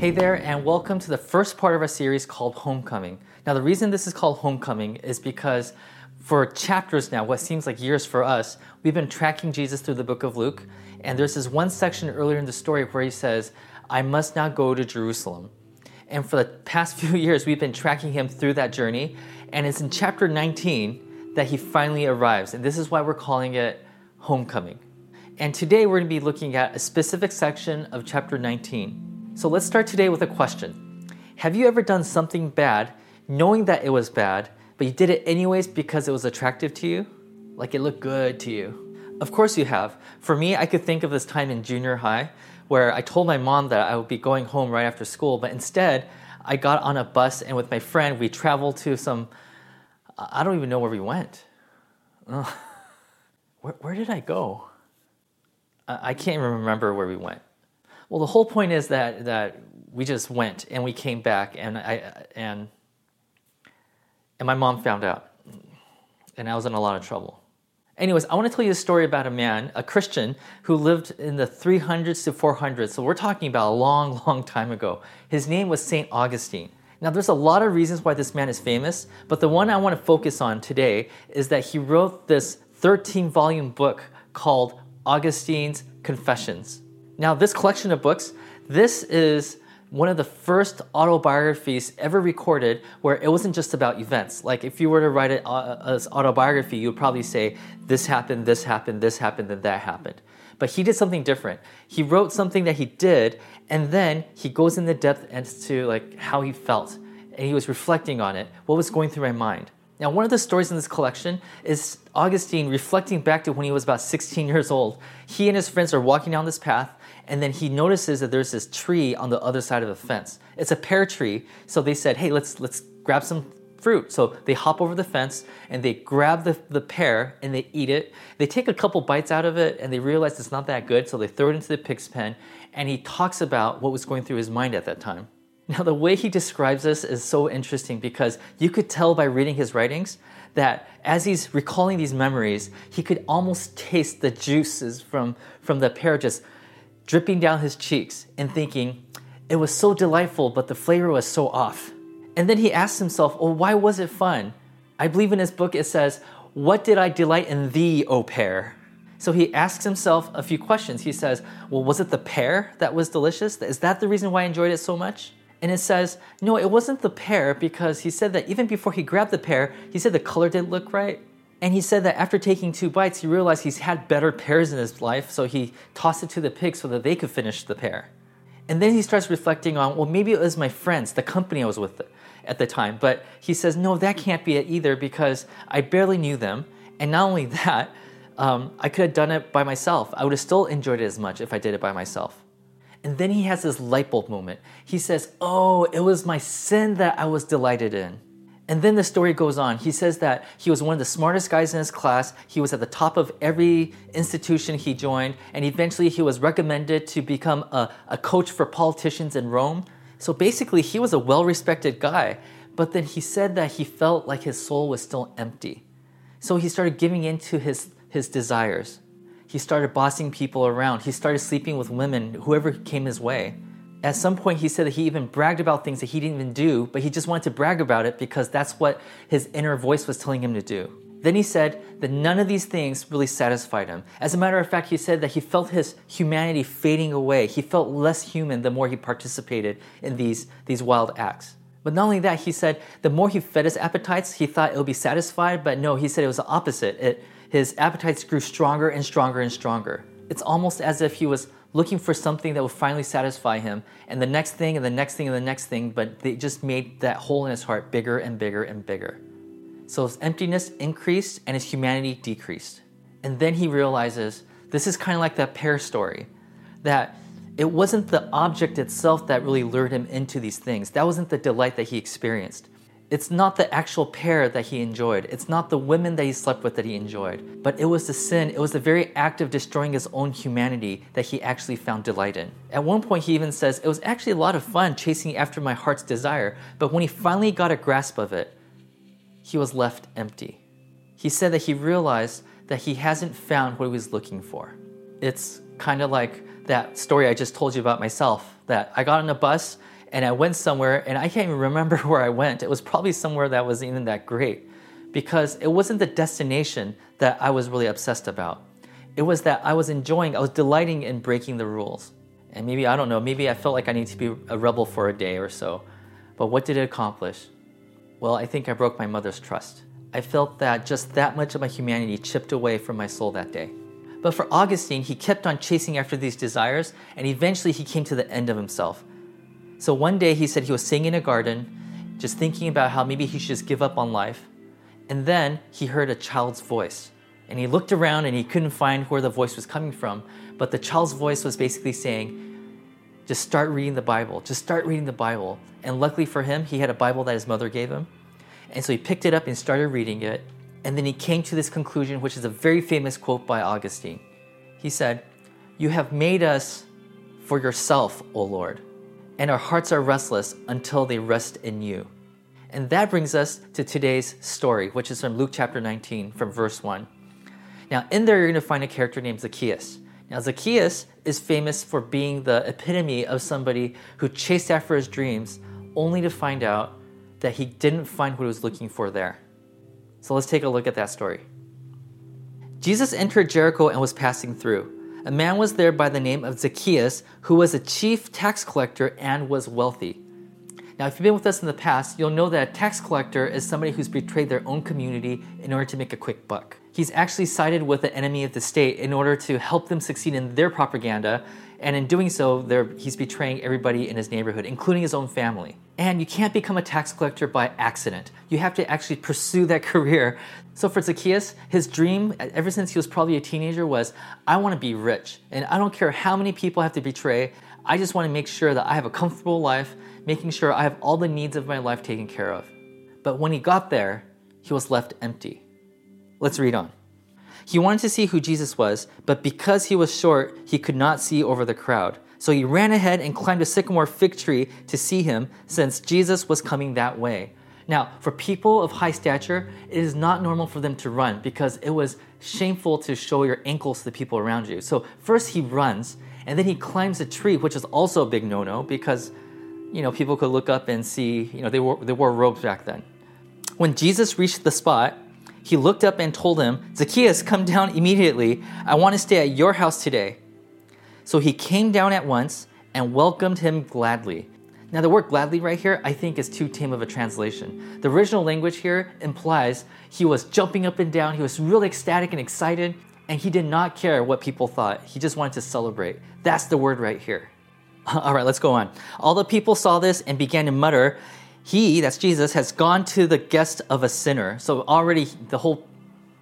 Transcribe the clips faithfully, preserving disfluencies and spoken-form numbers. Hey there, and welcome to the first part of our series called Homecoming. Now, the reason this is called Homecoming is because for chapters now, what seems like years for us, we've been tracking Jesus through the book of Luke, and there's this one section earlier in the story where he says, I must not go to Jerusalem. And for the past few years, we've been tracking him through that journey, and it's in chapter nineteen that he finally arrives, and this is why we're calling it Homecoming. And today, we're going to be looking at a specific section of chapter nineteen. So let's start today with a question. Have you ever done something bad, knowing that it was bad, but you did it anyways because it was attractive to you? Like it looked good to you? Of course you have. For me, I could think of this time in junior high where I told my mom that I would be going home right after school, but instead I got on a bus and with my friend, we traveled to some, I don't even know where we went. Where, where did I go? I can't even remember where we went. Well, the whole point is that that we just went and we came back and I and and my mom found out and I was in a lot of trouble. Anyways, I want to tell you a story about a man, a Christian, who lived in the three hundreds to four hundreds. So we're talking about a long, long time ago. His name was Saint Augustine. Now, there's a lot of reasons why this man is famous, but the one I want to focus on today is that he wrote this thirteen-volume book called Augustine's Confessions. Now, this collection of books, this is one of the first autobiographies ever recorded where it wasn't just about events. Like if you were to write an autobiography, you would probably say, this happened, this happened, this happened, and that happened. But he did something different. He wrote something that he did, and then he goes into depth as to like how he felt. And he was reflecting on it, what was going through my mind. Now, one of the stories in this collection is Augustine reflecting back to when he was about sixteen years old. He and his friends are walking down this path, and then he notices that there's this tree on the other side of the fence. It's a pear tree, so they said, hey, let's let's grab some fruit. So they hop over the fence, and they grab the, the pear, and they eat it. They take a couple bites out of it, and they realize it's not that good, so they throw it into the pig's pen, and he talks about what was going through his mind at that time. Now, the way he describes this is so interesting because you could tell by reading his writings that as he's recalling these memories, he could almost taste the juices from, from the pear just dripping down his cheeks and thinking, it was so delightful, but the flavor was so off. And then he asks himself, oh, why was it fun? I believe in his book it says, what did I delight in thee, O pear? So he asks himself a few questions. He says, well, was it the pear that was delicious? Is that the reason why I enjoyed it so much? And it says, no, it wasn't the pear because he said that even before he grabbed the pear, he said the color didn't look right. And he said that after taking two bites, he realized he's had better pears in his life, so he tossed it to the pig so that they could finish the pear. And then he starts reflecting on, well, maybe it was my friends, the company I was with at the time. But he says, no, that can't be it either because I barely knew them. And not only that, um, I could have done it by myself. I would have still enjoyed it as much if I did it by myself. And then he has this light bulb moment. He says, oh, it was my sin that I was delighted in. And then the story goes on. He says that he was one of the smartest guys in his class. He was at the top of every institution he joined. And eventually he was recommended to become a, a coach for politicians in Rome. So basically he was a well-respected guy. But then he said that he felt like his soul was still empty. So he started giving in to his, his desires. He started bossing people around. He started sleeping with women, whoever came his way. At some point, he said that he even bragged about things that he didn't even do, but he just wanted to brag about it because that's what his inner voice was telling him to do. Then he said that none of these things really satisfied him. As a matter of fact, he said that he felt his humanity fading away. He felt less human the more he participated in these, these wild acts. But not only that, he said the more he fed his appetites, he thought it would be satisfied, but no, he said it was the opposite. It His appetites grew stronger and stronger and stronger. It's almost as if he was looking for something that would finally satisfy him, and the next thing, and the next thing, and the next thing, but they just made that hole in his heart bigger and bigger and bigger. So his emptiness increased, and his humanity decreased. And then he realizes, this is kind of like that pear story, that it wasn't the object itself that really lured him into these things. That wasn't the delight that he experienced. It's not the actual pear that he enjoyed. It's not the women that he slept with that he enjoyed. But it was the sin, it was the very act of destroying his own humanity that he actually found delight in. At one point he even says, it was actually a lot of fun chasing after my heart's desire, but when he finally got a grasp of it, he was left empty. He said that he realized that he hasn't found what he was looking for. It's kind of like that story I just told you about myself, that I got on a bus and I went somewhere and I can't even remember where I went. It was probably somewhere that wasn't even that great, because it wasn't the destination that I was really obsessed about. It was that I was enjoying, I was delighting in breaking the rules. And maybe, I don't know, maybe I felt like I need to be a rebel for a day or so. But what did it accomplish? Well, I think I broke my mother's trust. I felt that just that much of my humanity chipped away from my soul that day. But for Augustine, he kept on chasing after these desires, and eventually he came to the end of himself. So one day he said he was sitting in a garden, just thinking about how maybe he should just give up on life. And then he heard a child's voice. And he looked around and he couldn't find where the voice was coming from. But the child's voice was basically saying, just start reading the Bible. Just start reading the Bible. And luckily for him, he had a Bible that his mother gave him. And so he picked it up and started reading it. And then he came to this conclusion, which is a very famous quote by Augustine. He said, "You have made us for yourself, O Lord, and our hearts are restless until they rest in you." And that brings us to today's story, which is from Luke chapter nineteen, from verse one. Now, in there, you're going to find a character named Zacchaeus. Now, Zacchaeus is famous for being the epitome of somebody who chased after his dreams only to find out that he didn't find what he was looking for there. So let's take a look at that story. Jesus entered Jericho and was passing through. A man was there by the name of Zacchaeus, who was a chief tax collector and was wealthy. Now, if you've been with us in the past, you'll know that a tax collector is somebody who's betrayed their own community in order to make a quick buck. He's actually sided with the enemy of the state in order to help them succeed in their propaganda, and in doing so, he's betraying everybody in his neighborhood, including his own family. And you can't become a tax collector by accident. You have to actually pursue that career. So for Zacchaeus, his dream, ever since he was probably a teenager, was, I want to be rich, and I don't care how many people I have to betray. I just want to make sure that I have a comfortable life, making sure I have all the needs of my life taken care of. But when he got there, he was left empty. Let's read on. He wanted to see who Jesus was, but because he was short, he could not see over the crowd. So he ran ahead and climbed a sycamore fig tree to see him, since Jesus was coming that way. Now, for people of high stature, it is not normal for them to run, because it was shameful to show your ankles to the people around you. So first he runs, and then he climbs a tree, which is also a big no-no, because, you know, people could look up and see, you know, they wore, they wore robes back then. When Jesus reached the spot, he looked up and told him, "Zacchaeus, come down immediately. I want to stay at your house today." So he came down at once and welcomed him gladly. Now, the word gladly right here, I think, is too tame of a translation. The original language here implies he was jumping up and down. He was really ecstatic and excited, and he did not care what people thought. He just wanted to celebrate. That's the word right here. All right, let's go on. All the people saw this and began to mutter, "He," that's Jesus, "has gone to the guest of a sinner." So already the whole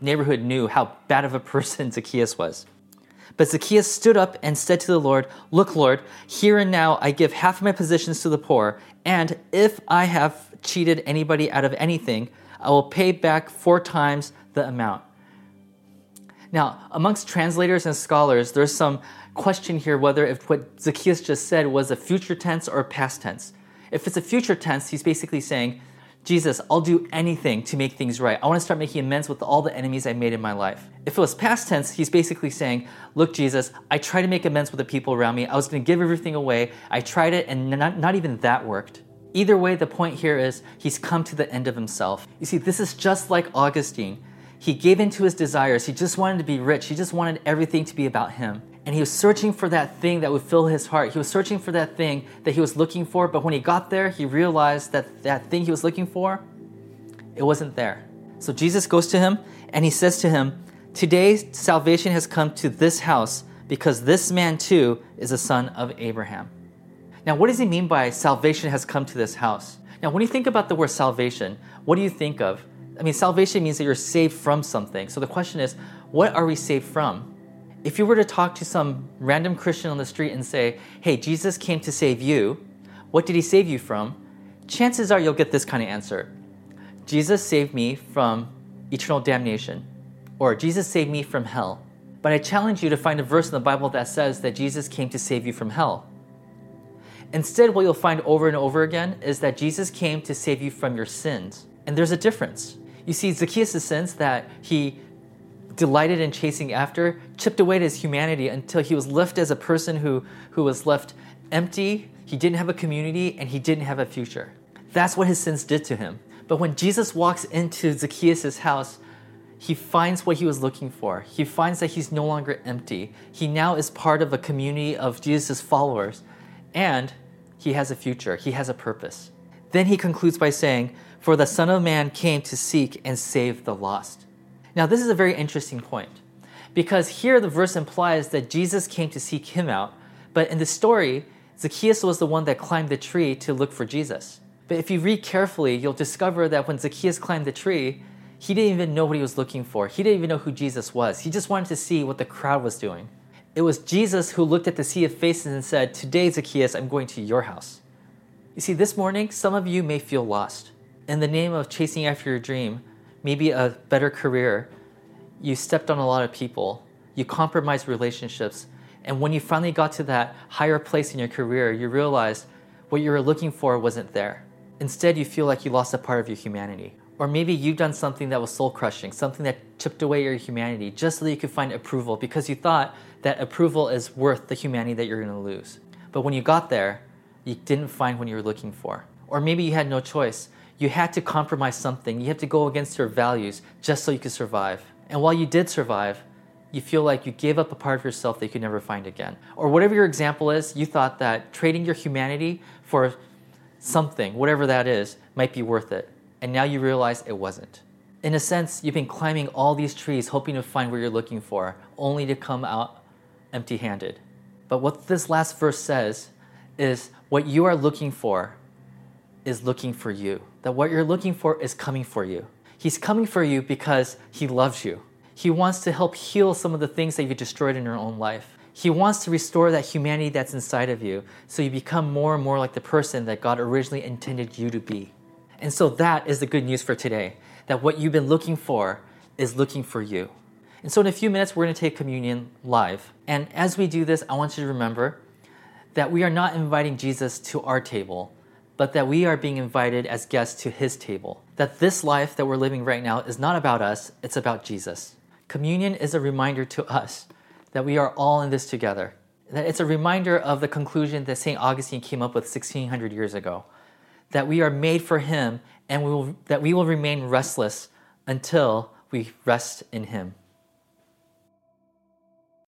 neighborhood knew how bad of a person Zacchaeus was. But Zacchaeus stood up and said to the Lord, "Look, Lord, here and now I give half of my possessions to the poor, and if I have cheated anybody out of anything, I will pay back four times the amount." Now, amongst translators and scholars, there's some question here whether if what Zacchaeus just said was a future tense or a past tense. If it's a future tense, he's basically saying, Jesus, I'll do anything to make things right. I want to start making amends with all the enemies I made in my life. If it was past tense, he's basically saying, look, Jesus, I tried to make amends with the people around me. I was going to give everything away. I tried it, and not, not even that worked. Either way, the point here is he's come to the end of himself. You see, this is just like Augustine. He gave in to his desires. He just wanted to be rich. He just wanted everything to be about him. And he was searching for that thing that would fill his heart. He was searching for that thing that he was looking for, but when he got there, he realized that that thing he was looking for, it wasn't there. So Jesus goes to him and he says to him, "Today salvation has come to this house, because this man too is a son of Abraham." Now, what does he mean by salvation has come to this house? Now, when you think about the word salvation, what do you think of? I mean, salvation means that you're saved from something. So the question is, what are we saved from? If you were to talk to some random Christian on the street and say, hey, Jesus came to save you, what did he save you from? Chances are you'll get this kind of answer. Jesus saved me from eternal damnation, or Jesus saved me from hell. But I challenge you to find a verse in the Bible that says that Jesus came to save you from hell. Instead, what you'll find over and over again is that Jesus came to save you from your sins. And there's a difference. You see, Zacchaeus' sins that he delighted in chasing after, chipped away at his humanity until he was left as a person who, who was left empty. He didn't have a community, and he didn't have a future. That's what his sins did to him. But when Jesus walks into Zacchaeus' house, he finds what he was looking for. He finds that he's no longer empty. He now is part of a community of Jesus' followers, and he has a future. He has a purpose. Then he concludes by saying, "For the Son of Man came to seek and save the lost." Now, this is a very interesting point, because here the verse implies that Jesus came to seek him out, but in the story, Zacchaeus was the one that climbed the tree to look for Jesus. But if you read carefully, you'll discover that when Zacchaeus climbed the tree, he didn't even know what he was looking for. He didn't even know who Jesus was. He just wanted to see what the crowd was doing. It was Jesus who looked at the sea of faces and said, "Today, Zacchaeus, I'm going to your house." You see, this morning, some of you may feel lost. In the name of chasing after your dream, maybe a better career, you stepped on a lot of people, you compromised relationships, and when you finally got to that higher place in your career, you realized what you were looking for wasn't there. Instead, you feel like you lost a part of your humanity. Or maybe you've done something that was soul-crushing, something that chipped away your humanity just so that you could find approval, because you thought that approval is worth the humanity that you're going to lose. But when you got there, you didn't find what you were looking for. Or maybe you had no choice. You had to compromise something. You had to go against your values just so you could survive. And while you did survive, you feel like you gave up a part of yourself that you could never find again. Or whatever your example is, you thought that trading your humanity for something, whatever that is, might be worth it. And now you realize it wasn't. In a sense, you've been climbing all these trees hoping to find what you're looking for, only to come out empty-handed. But what this last verse says is what you are looking for is looking for you. That what you're looking for is coming for you. He's coming for you because he loves you. He wants to help heal some of the things that you destroyed in your own life. He wants to restore that humanity that's inside of you so you become more and more like the person that God originally intended you to be. And so that is the good news for today, that what you've been looking for is looking for you. And so in a few minutes, we're going to take communion live. And as we do this, I want you to remember that we are not inviting Jesus to our table, but that we are being invited as guests to his table. That this life that we're living right now is not about us, it's about Jesus. Communion is a reminder to us that we are all in this together. That it's a reminder of the conclusion that Saint Augustine came up with sixteen hundred years ago, that we are made for him and we will, that we will remain restless until we rest in him.